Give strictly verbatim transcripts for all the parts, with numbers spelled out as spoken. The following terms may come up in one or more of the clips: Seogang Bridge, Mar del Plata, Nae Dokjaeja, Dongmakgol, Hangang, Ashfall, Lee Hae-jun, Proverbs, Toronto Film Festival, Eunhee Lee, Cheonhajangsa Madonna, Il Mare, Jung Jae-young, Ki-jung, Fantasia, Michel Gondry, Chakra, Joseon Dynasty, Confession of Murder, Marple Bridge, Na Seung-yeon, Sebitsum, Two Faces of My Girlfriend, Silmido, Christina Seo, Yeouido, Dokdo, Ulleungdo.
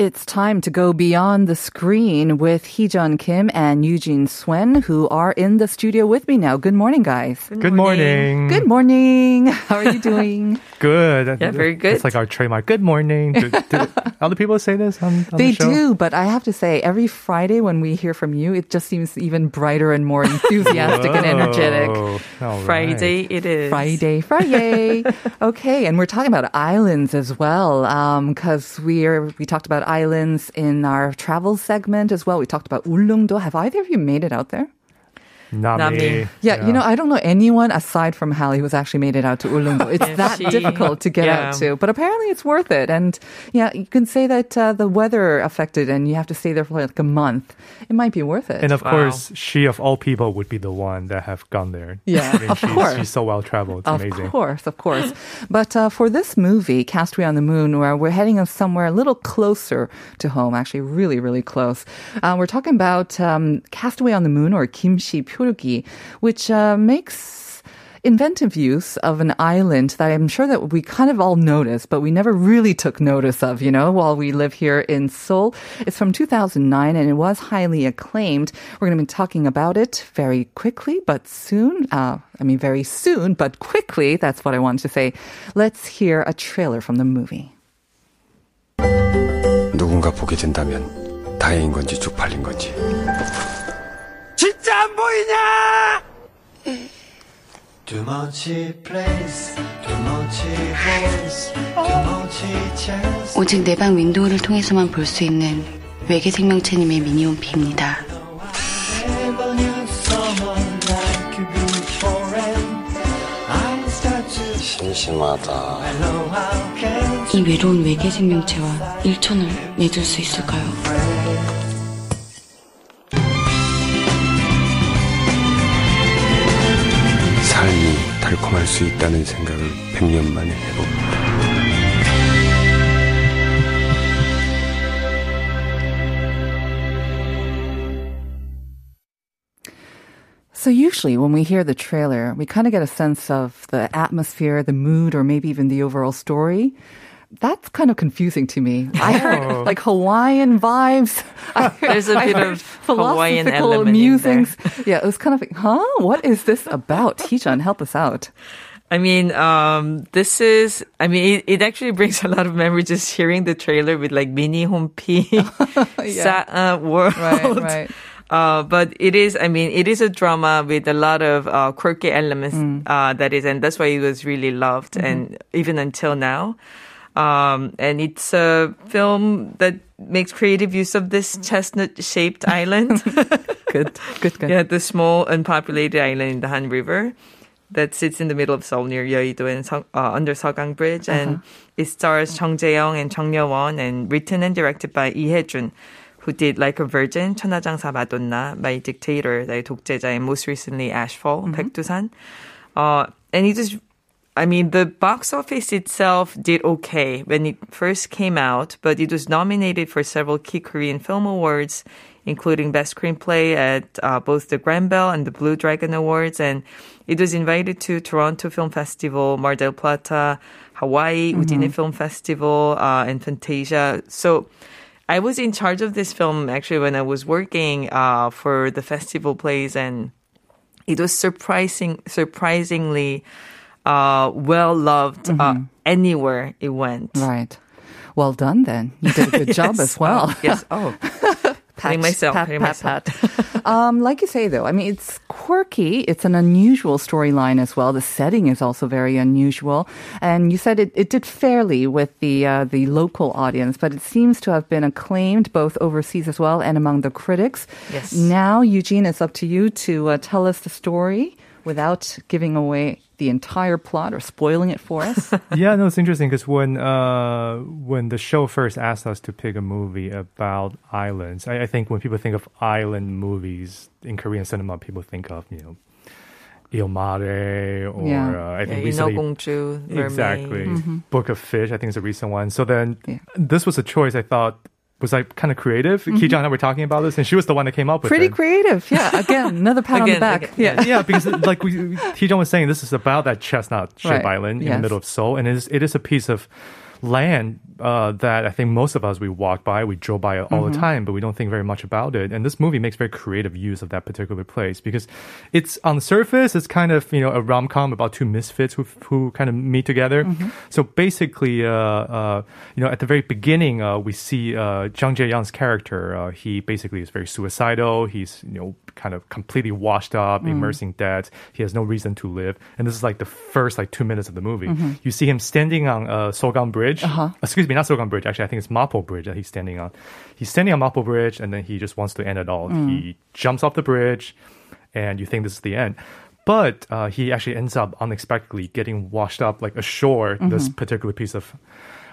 It's time to go beyond the screen with Heejun Kim and Eugene Swen, who are in the studio with me now. Good morning, guys. Good morning. Good morning. Good morning. How are you doing? Good. Yeah, very good. It's like our trademark. Good morning. Do, do other people say this on, on the show? They do, but I have to say, every Friday when we hear from you, it just seems even brighter and more enthusiastic and energetic. All right. Friday it is. Friday, Friday. Okay, and we're talking about islands as well, because um, we are we talked about islands in our travel segment as well. We talked about Ulleungdo. Have either of you made it out there? Not, Not me. me. Yeah, yeah, you know, I don't know anyone aside from Hallie who's actually made it out to Ulleungdo. It's yeah, that she, difficult to get yeah. out to. But apparently it's worth it. And yeah, you can say that uh, the weather affected and you have to stay there for like a month. It might be worth it. And of wow. course, she of all people would be the one that have gone there. Yeah, I mean, of she's, course. She's so well-traveled. It's of amazing. Of course, of course. But uh, for this movie, Castaway on the Moon, where we're heading somewhere a little closer to home, actually really, really close. Uh, we're talking about um, Castaway on the Moon, or Kim Si Pyo, which uh, makes inventive use of an island that I'm sure that we kind of all noticed, but we never really took notice of, you know, while we live here in Seoul. It's from two thousand nine, and it was highly acclaimed. We're going to be talking about it very quickly, but soon. Uh, I mean, very soon, but quickly. That's what I wanted to say. Let's hear a trailer from the movie. 누군가 보게 된다면 다행인 건지 쪽팔린 건지. 진짜 안 보이냐? 응. Too much place, too much voice, too much chance. 오직 내 방 윈도우를 통해서만 볼 수 있는 외계 생명체님의 미니홈피입니다. 심심하다. 이 외로운 외계 생명체와 일촌을 맺을 수 있을까요? 삶이 달콤할 수 있다는 생각을 백년 만에 해봅니다. So usually when we hear the trailer, we kind of get a sense of the atmosphere, the mood, or maybe even the overall story. That's kind of confusing to me. I heard like Hawaiian vibes. There's a bit of Hawaiian element musings. In there. Yeah, it was kind of like, huh? What is this about? Heejun, help us out. I mean, um, this is, I mean, it, it actually brings a lot of memory just hearing the trailer with like mini hompi yeah. sa- uh, world. Right, right. Uh, but it is, I mean, it is a drama with a lot of uh, quirky elements mm. uh, that is, and that's why it was really loved mm-hmm. and even until now. Um, and it's a film that makes creative use of this chestnut-shaped island. Good, good, good. Yeah, the small, unpopulated island in the Han River that sits in the middle of Seoul near Yeouido and uh, under Seogang Bridge. Uh-huh. And it stars Jung Jae-young and Jung Yeo-won and written and directed by Lee Hae-jun, who did Like a Virgin, Cheonhajangsa Madonna, My Dictator, Nae Dokjaeja, and most recently Ashfall, mm-hmm. Baekdu-san. Uh, and he just... I mean, the box office itself did okay when it first came out, but it was nominated for several key Korean film awards, including Best Screenplay at uh, both the Grand Bell and the Blue Dragon Awards. And it was invited to Toronto Film Festival, Mar del Plata, Hawaii, mm-hmm. Udine Film Festival, uh, and Fantasia. So I was in charge of this film actually when I was working uh, for the festival plays, and it was surprising, surprisingly... Uh, well-loved mm-hmm. uh, anywhere it went. Right. Well done, then. You did a good yes. job as well. Yes. Oh. Pat, myself, pat, pat, myself. pat. um, like you say, though, I mean, it's quirky. It's an unusual storyline as well. The setting is also very unusual. And you said it, it did fairly with the uh, the local audience, but it seems to have been acclaimed both overseas as well and among the critics. Yes. Now, Eugene, it's up to you to uh, tell us the story without giving away the entire plot or spoiling it for us? Yeah, no, it's interesting because when uh, when the show first asked us to pick a movie about islands, I, I think when people think of island movies in Korean cinema, people think of, you know, Il Mare or yeah. uh, I think yeah, recently Ynogongju, exactly mm-hmm. Book of Fish. I think it's a recent one. So then yeah. this was a choice. I thought. Was like kind of creative. Mm-hmm. Ki-jung and I were talking about this, and she was the one that came up with it. Pretty them. creative, yeah. Again, another pat again, on the back. Again, yeah, yeah. Because like we, Ki-jung was saying, this is about that chestnut-shaped right. island yes. in the middle of Seoul, and it is, it is a piece of land uh, that I think most of us, we walk by, we drove by it all mm-hmm. the time, but we don't think very much about it. And this movie makes very creative use of that particular place because it's on the surface, it's kind of you know a rom-com about two misfits who who kind of meet together. Mm-hmm. So basically, uh, uh, you know, at the very beginning, uh, we see uh, Jung Jae-young's character. Uh, he basically is very suicidal. He's you know kind of completely washed up, mm. immersing debt. He has no reason to live. And this is like the first like two minutes of the movie. Mm-hmm. You see him standing on uh, Seogang Bridge. Uh-huh. Excuse me, not Seogang Bridge. Actually, I think it's Marple Bridge that he's standing on. He's standing on Marple Bridge, and then he just wants to end it all. Mm. He jumps off the bridge, and you think this is the end. But uh, he actually ends up unexpectedly getting washed up, like ashore, mm-hmm. this particular piece of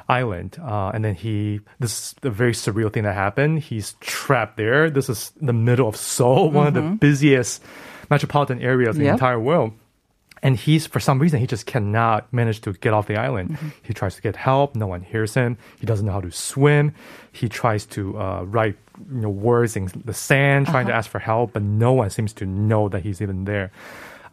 island. Uh, and then he, this is a very surreal thing that happened. He's trapped there. This is the middle of Seoul, one mm-hmm. of the busiest metropolitan areas in yep. the entire world. And he's, for some reason, he just cannot manage to get off the island. Mm-hmm. He tries to get help. No one hears him. He doesn't know how to swim. He tries to uh, write you know, words in the sand, trying uh-huh. to ask for help, but no one seems to know that he's even there.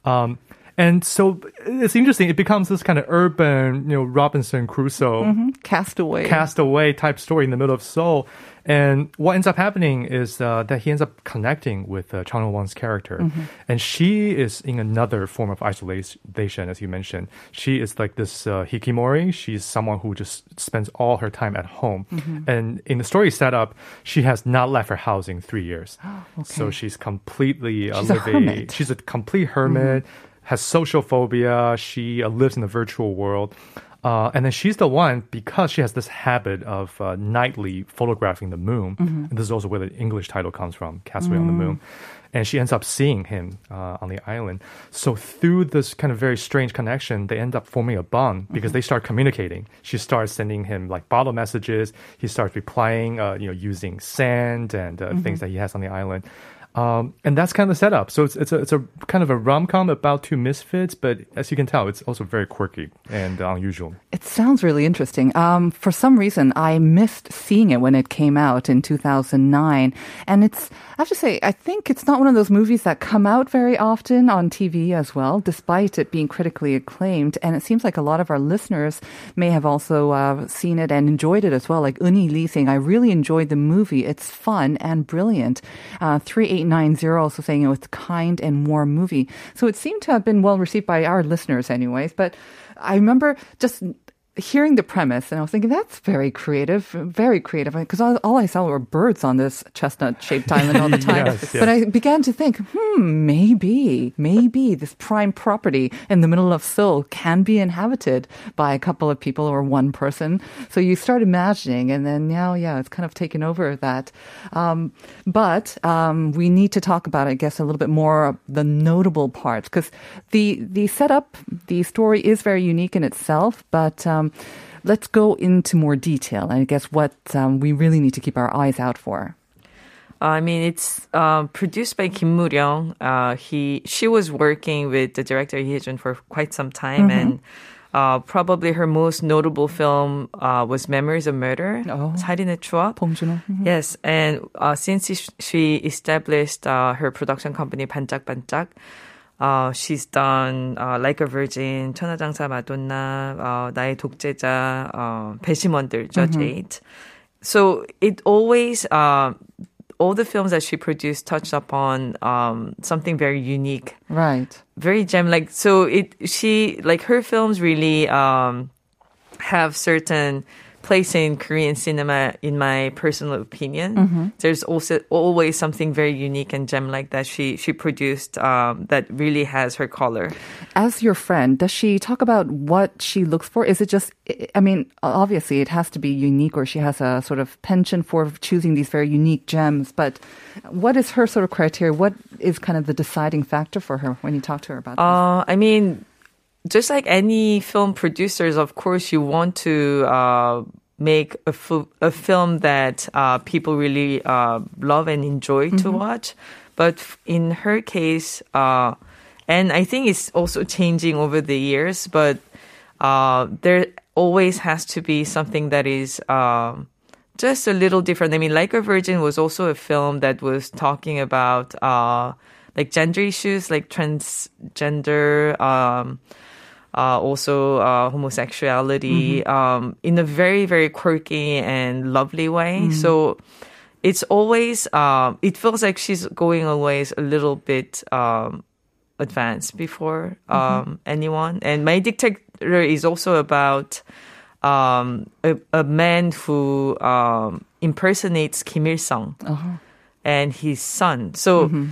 Um, and so it's interesting. It becomes this kind of urban, you know, Robinson Crusoe. Mm-hmm. Castaway. Castaway type story in the middle of Seoul. And what ends up happening is uh, that he ends up connecting with uh, Jung Yeo-won's character. Mm-hmm. And she is in another form of isolation, as you mentioned. She is like this uh, hikimori. She's someone who just spends all her time at home. Mm-hmm. And in the story setup, she has not left her house in three years. Okay. So she's completely... Uh, she's living, a hermit. She's a complete hermit, mm-hmm. has social phobia. She uh, lives in the virtual world. Uh, and then she's the one, because she has this habit of uh, nightly photographing the moon. Mm-hmm. And this is also where the English title comes from, Castaway mm-hmm. on the Moon. And she ends up seeing him uh, on the island. So through this kind of very strange connection, they end up forming a bond because mm-hmm. they start communicating. She starts sending him like bottle messages. He starts replying, uh, you know, using sand and uh, mm-hmm. things that he has on the island. Um, and that's kind of the setup. So it's it's a, it's a kind of a rom-com about two misfits, but as you can tell, it's also very quirky and unusual. It sounds really interesting. Um, for some reason, I missed seeing it when it came out in two thousand nine. And it's, I have to say, I think it's not one of those movies that come out very often on T V as well, despite it being critically acclaimed. And it seems like a lot of our listeners may have also uh, seen it and enjoyed it as well. Like Eunhee Lee saying, I really enjoyed the movie. It's fun and brilliant. Uh, three eight nine zero also saying it was a kind and warm movie. So it seemed to have been well received by our listeners anyways. But I remember just hearing the premise and I was thinking, that's very creative, very creative. Because all, all I saw were birds on this chestnut-shaped island all the time. yes, yes. But I began to think, hmm, maybe, maybe this prime property in the middle of Seoul can be inhabited by a couple of people or one person. So you start imagining and then now, yeah, it's kind of taken over that. Um, but um, we need to talk about, I guess, a little bit more of the notable parts because the, the setup, the story is very unique in itself, but um, let's go into more detail, and I guess what um, we really need to keep our eyes out for. I mean, it's uh, produced by Kim Muryong. Uh, he she was working with the director Lee Hae-jun for quite some time, mm-hmm. and uh, probably her most notable film uh, was Memories of Murder. Oh, 살인의 추억. Bong Joon-ho. Yes, and uh, since she, she established uh, her production company 반짝 반짝. Uh, she's done uh, Like a Virgin, Cheonhajangsa Madonna, uh, 나에 독재자, uh, 배심원들, Judge eight. So it always, uh, all the films that she produced touched upon um, something very unique. Right. Very gem like. So it, she, like her films really um, have certain place in Korean cinema, in my personal opinion. Mm-hmm. There's also always something very unique and gem-like that she she produced um, that really has her color. As your friend, does she talk about what she looks for? Is it just, I mean, obviously it has to be unique or she has a sort of penchant for choosing these very unique gems, but what is her sort of criteria? What is kind of the deciding factor for her when you talk to her about this? Uh, I mean, just like any film producers, of course, you want to uh, make a, f- a film that uh, people really uh, love and enjoy mm-hmm. to watch. But in her case, uh, and I think it's also changing over the years, but uh, there always has to be something that is uh, just a little different. I mean, Like a Virgin was also a film that was talking about uh, like gender issues, like transgender, um, uh, also uh, homosexuality, mm-hmm. um, in a very, very quirky and lovely way. Mm-hmm. So it's always, um, it feels like she's going always a little bit um, advanced before um, mm-hmm. anyone. And My Dictator is also about um, a, a man who um, impersonates Kim Il-sung uh-huh. and his son. So mm-hmm.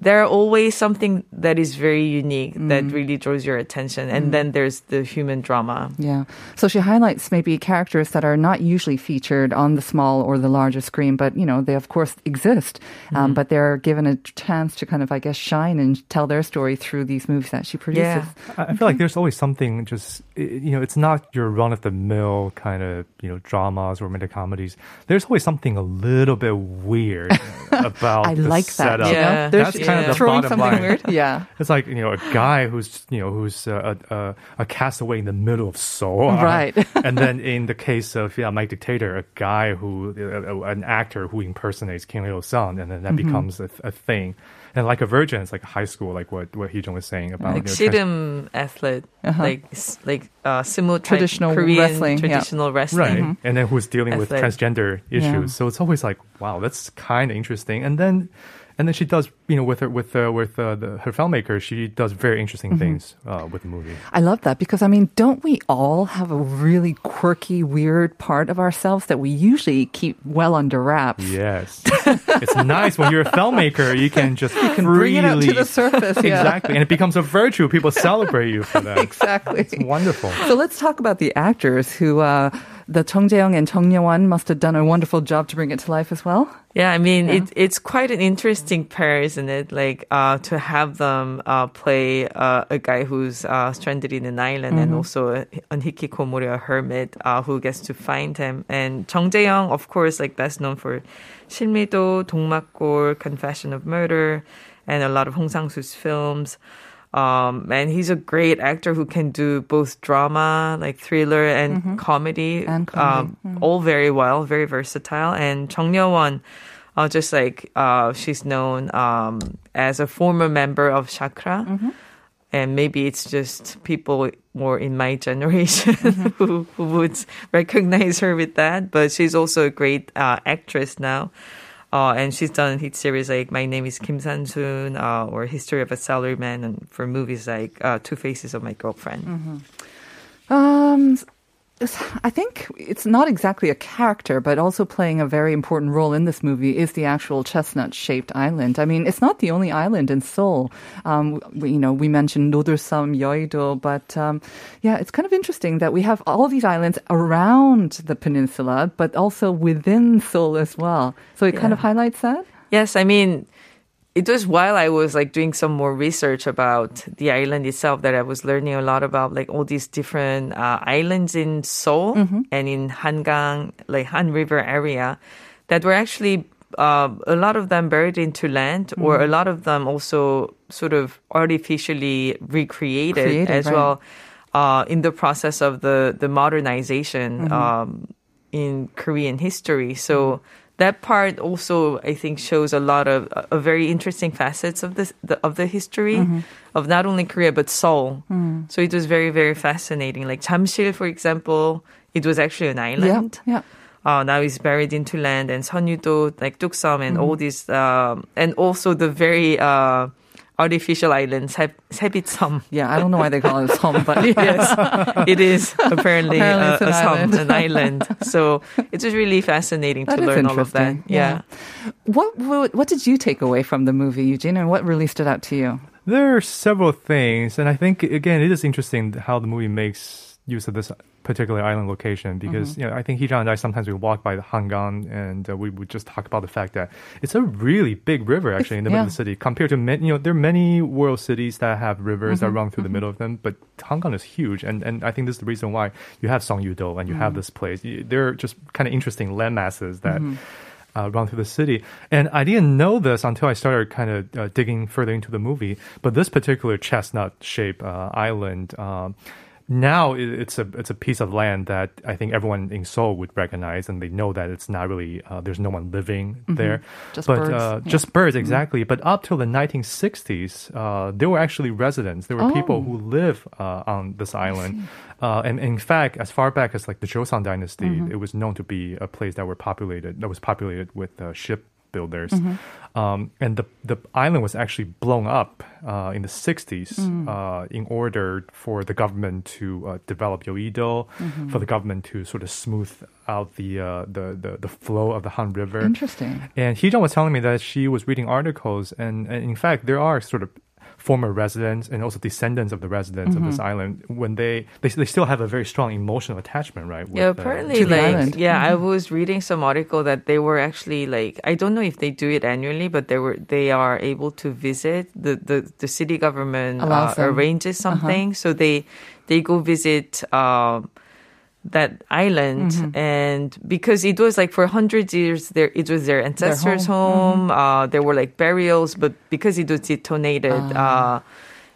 there are always something that is very unique mm. that really draws your attention. And mm. then there's the human drama. Yeah. So she highlights maybe characters that are not usually featured on the small or the larger screen, but, you know, they of course exist. Mm. Um, but they're given a chance to kind of, I guess, shine and tell their story through these movies that she produces. Yeah. I feel like there's always something just, you know, it's not your run-of-the-mill kind of, you know, dramas or romantic comedies. There's always something a little bit weird about I the like that. Setup. Yeah. That's kind yeah. of the throwing bottom something line. Weird. Yeah, it's like, you know, a guy who's, you know, who's uh, a, a castaway in the middle of Seoul, right? And then in the case of yeah, My Dictator, a guy who uh, an actor who impersonates Kim Il-sung, and then that mm-hmm. becomes a, a thing. And Like a Virgin, it's like high school, like what what Heejun was saying about like you know, Sidam trans- athlete, uh-huh. like like uh, similar traditional Korean wrestling, traditional yeah. wrestling, right? Mm-hmm. And then who's dealing athlete. with transgender issues. Yeah. So it's always like, wow, that's kind of interesting. And then. And then she does, you know, with her with uh, with uh, the, her filmmaker, she does very interesting mm-hmm. things uh, with the movie. I love that because, I mean, don't we all have a really quirky, weird part of ourselves that we usually keep well under wraps? Yes. It's nice when you're a filmmaker, you can just you can freely, bring it up to the surface. Yeah. Exactly. And it becomes a virtue. People celebrate you for that. Exactly. It's wonderful. So let's talk about the actors who... Uh, The Jung Jae-young and Jung Yeo-won must have done a wonderful job to bring it to life as well. Yeah, I mean, yeah. It, it's quite an interesting pair, isn't it? Like, uh, to have them uh, play uh, a guy who's uh, stranded in an island mm-hmm. and also an hikikomori, a hermit, uh, who gets to find him. And Jung Jae-young, of course, like, best known for Silmido, Dongmakgol, Confession of Murder, and a lot of Hong Sang-soo's films. Um, and he's a great actor who can do both drama, like thriller and mm-hmm. comedy, and comedy. Um, mm. all very well, very versatile. And Jung Yeo-won, uh, just like uh, she's known um, as a former member of Chakra, mm-hmm. and maybe it's just people more in my generation mm-hmm. who, who would recognize her with that. But she's also a great uh, actress now. Uh, and she's done hit series like My Name is Kim San-soon uh, or History of a Salaryman, and for movies like uh, Two Faces of My Girlfriend. Mm-hmm. Um, I think it's not exactly a character, but also playing a very important role in this movie is the actual chestnut-shaped island. I mean, it's not the only island in Seoul. Um, we, you know, we mentioned Nodorsam, Yeouido, but um, yeah, it's kind of interesting that we have all these islands around the peninsula, but also within Seoul as well. So it yeah. kind of highlights that? Yes, I mean... It was while I was like doing some more research about the island itself that I was learning a lot about like all these different uh, islands in Seoul mm-hmm. and in Hangang, like Han River area, that were actually uh, a lot of them buried into land mm-hmm. or a lot of them also sort of artificially recreated Created, as right. well uh, in the process of the, the modernization mm-hmm. um, in Korean history. So... Mm-hmm. That part also, I think, shows a lot of a very interesting facets of this the, of the history mm-hmm. of not only Korea but Seoul. Mm. So it was very, very fascinating. Like Jamsil, for example, it was actually an island. Yeah. Yep. Uh, now it's buried into land, and Seonyudo, like Duksam, and mm-hmm. all these, um, and also the very. Uh, Artificial island, Sebitsum. Yeah, I don't know why they call it a som, but yes, it is apparently, apparently uh, a island. som, an island. So it's just really fascinating that to learn all of that. Yeah. yeah. What, what What did you take away from the movie, Eugene, and what really stood out to you? There are several things, and I think, again, it is interesting how the movie makes use of this particular island location, because mm-hmm. you know, I think Heejun and I sometimes we walk by the Hangang and uh, we would just talk about the fact that it's a really big river actually in the yeah. middle of the city compared to many, you know, there are many world cities that have rivers mm-hmm. that run through mm-hmm. the middle of them, but Hangang is huge, and, and I think this is the reason why you have Seonyudo and you mm-hmm. have this place. They're just kind of interesting landmasses that mm-hmm. Uh, run through the city. And I didn't know this until I started kind of uh, digging further into the movie, but this particular chestnut-shaped uh, island, um, now it, it's a it's a piece of land that I think everyone in Seoul would recognize, and they know that it's not really, uh, there's no one living mm-hmm. there. Just but, birds. Uh, yeah. Just birds, exactly. Mm-hmm. But up till the nineteen sixties, uh, there were actually residents. There were oh. people who live uh, on this island. Uh, and, and in fact, as far back as like the Joseon Dynasty, mm-hmm. it was known to be a place that were populated, that was populated with uh, shipbuilders. Mm-hmm. Um, and the, the island was actually blown up uh, in the sixties mm-hmm. uh, in order for the government to uh, develop Yeouido, mm-hmm. for the government to sort of smooth out the, uh, the, the, the flow of the Han River. Interesting. And Heejun was telling me that she was reading articles, and, and in fact, there are sort of former residents and also descendants of the residents mm-hmm. of this island, when they, they they still have a very strong emotional attachment, right? With, yeah, apparently, uh, like, yeah, mm-hmm. I was reading some article that they were actually like, I don't know if they do it annually, but they were they are able to visit. The the, the city government uh, arranges something, uh-huh. so they they go visit Um, that island, mm-hmm. and because it was like for hundreds of years there, it was their ancestors' their home, home. Mm-hmm. Uh, there were like burials, but because it was detonated, uh, uh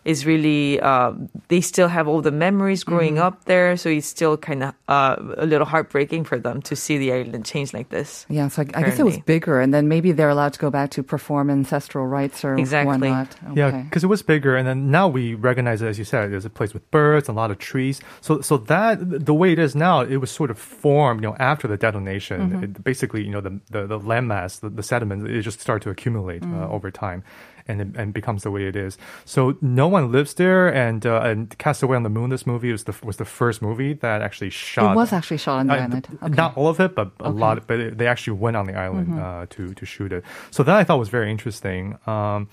is really uh, they still have all the memories growing mm-hmm. up there, so it's still kind of uh, a little heartbreaking for them to see the island change like this. Yeah, so I, I guess it was bigger, and then maybe they're allowed to go back to perform ancestral rites or exactly. whatnot. Okay. Yeah, because it was bigger, and then now we recognize it, as you said, there's a place with birds, a lot of trees. So, so that the way it is now, it was sort of formed, you know, after the detonation. Mm-hmm. It, basically, you know, the the, the landmass, the, the sediment, it just started to accumulate mm-hmm. uh, over time. And it and becomes the way it is. So no one lives there. And uh, and Castaway on the Moon, this movie was the was the first movie that actually shot. It was actually shot on the uh, island. Okay. Not all of it, but a okay. lot. Of, but it, they actually went on the island mm-hmm. uh, to to shoot it. So that I thought was very interesting. Um,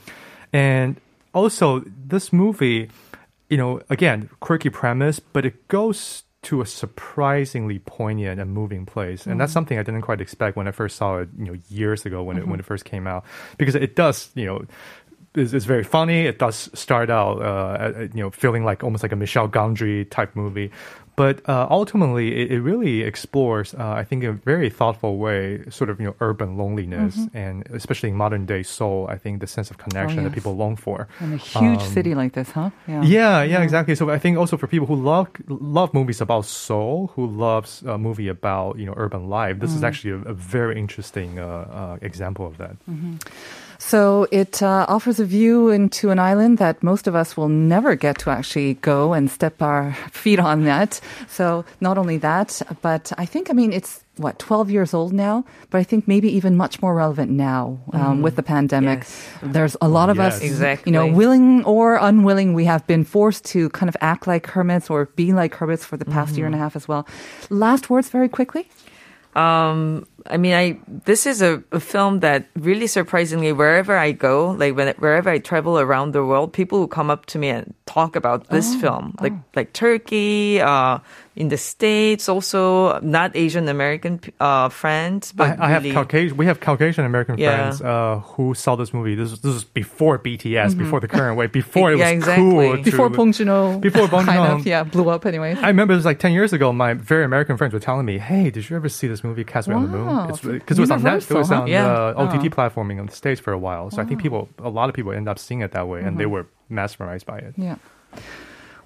and also this movie, you know, again, quirky premise, but it goes to a surprisingly poignant and moving place. And mm-hmm. that's something I didn't quite expect when I first saw it, you know, years ago when mm-hmm. it when it first came out, because it does, you know, It's, it's very funny. It does start out, uh, you know, feeling like almost like a Michel Gondry type movie. But uh, ultimately, it, it really explores, uh, I think, in a very thoughtful way, sort of, you know, urban loneliness. Mm-hmm. And especially in modern-day Seoul, I think the sense of connection oh, yes. that people long for. In a huge um, city like this, huh? Yeah. yeah, yeah, exactly. So I think also for people who love love movies about Seoul, who loves a movie about, you know, urban life, this mm-hmm. is actually a, a very interesting uh, uh, example of that. Mm-hmm. So it uh, offers a view into an island that most of us will never get to actually go and step our feet on that. So not only that, but I think, I mean, it's, what, twelve years old now, but I think maybe even much more relevant now um, mm. with the pandemic. Yes. There's a lot of yes. us, exactly. you know, willing or unwilling, we have been forced to kind of act like hermits or be like hermits for the past mm-hmm. year and a half as well. Last words very quickly. Um, I mean, I this is a, a film that really surprisingly, wherever I go, like when, wherever I travel around the world, people will come up to me and talk about this oh, film, like oh. like Turkey, uh, in the States, also not Asian American uh, friends, but I, I really, have Caucasian. We have Caucasian American yeah. friends uh, who saw this movie. This was, this was before B T S, mm-hmm. before the current wave, before it yeah, was exactly. cool, before Bong Joon-ho, before Bong Joon-ho, yeah, blew up anyway. I remember it was like ten years ago. My very American friends were telling me, "Hey, did you ever see this movie, Castaway wow. on the Moon?" Because it was on Netflix, it was on yeah. uh, O T T platforming in the States for a while. So wow. I think people, a lot of people, end up seeing it that way, mm-hmm. and they were mesmerized by it. Yeah.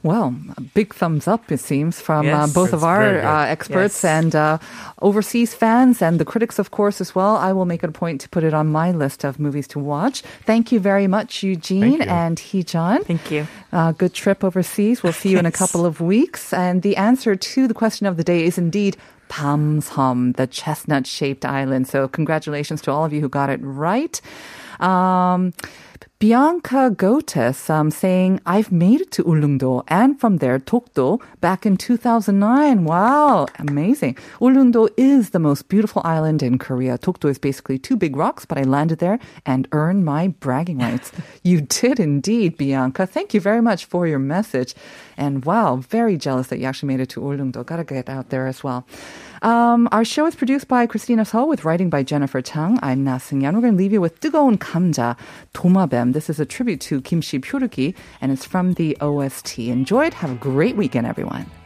Well, a big thumbs up, it seems, from yes, uh, both of our uh, experts yes. and uh, overseas fans and the critics, of course, as well. I will make it a point to put it on my list of movies to watch. Thank you very much, Eugene and Heejun. Thank you. Uh, good trip overseas. We'll see you yes. in a couple of weeks. And the answer to the question of the day is indeed Bamseom, the chestnut-shaped island. So congratulations to all of you who got it right. Um... Bianca Gotes um, saying, I've made it to Ulleungdo and from there, Dokdo back in two thousand nine. Wow, amazing. Ulleungdo is the most beautiful island in Korea. Dokdo is basically two big rocks, but I landed there and earned my bragging rights. You did indeed, Bianca. Thank you very much for your message. And wow, very jealous that you actually made it to Ulleungdo. Gotta get out there as well. Um, our show is produced by Christina Seo with writing by Jennifer Chang. I'm Na Seung-yeon. We're going to leave you with 뜨거운 감자, 도마뱀. This is a tribute to Kim Si Pyo and it's from the O S T. Enjoy it. Have a great weekend, everyone.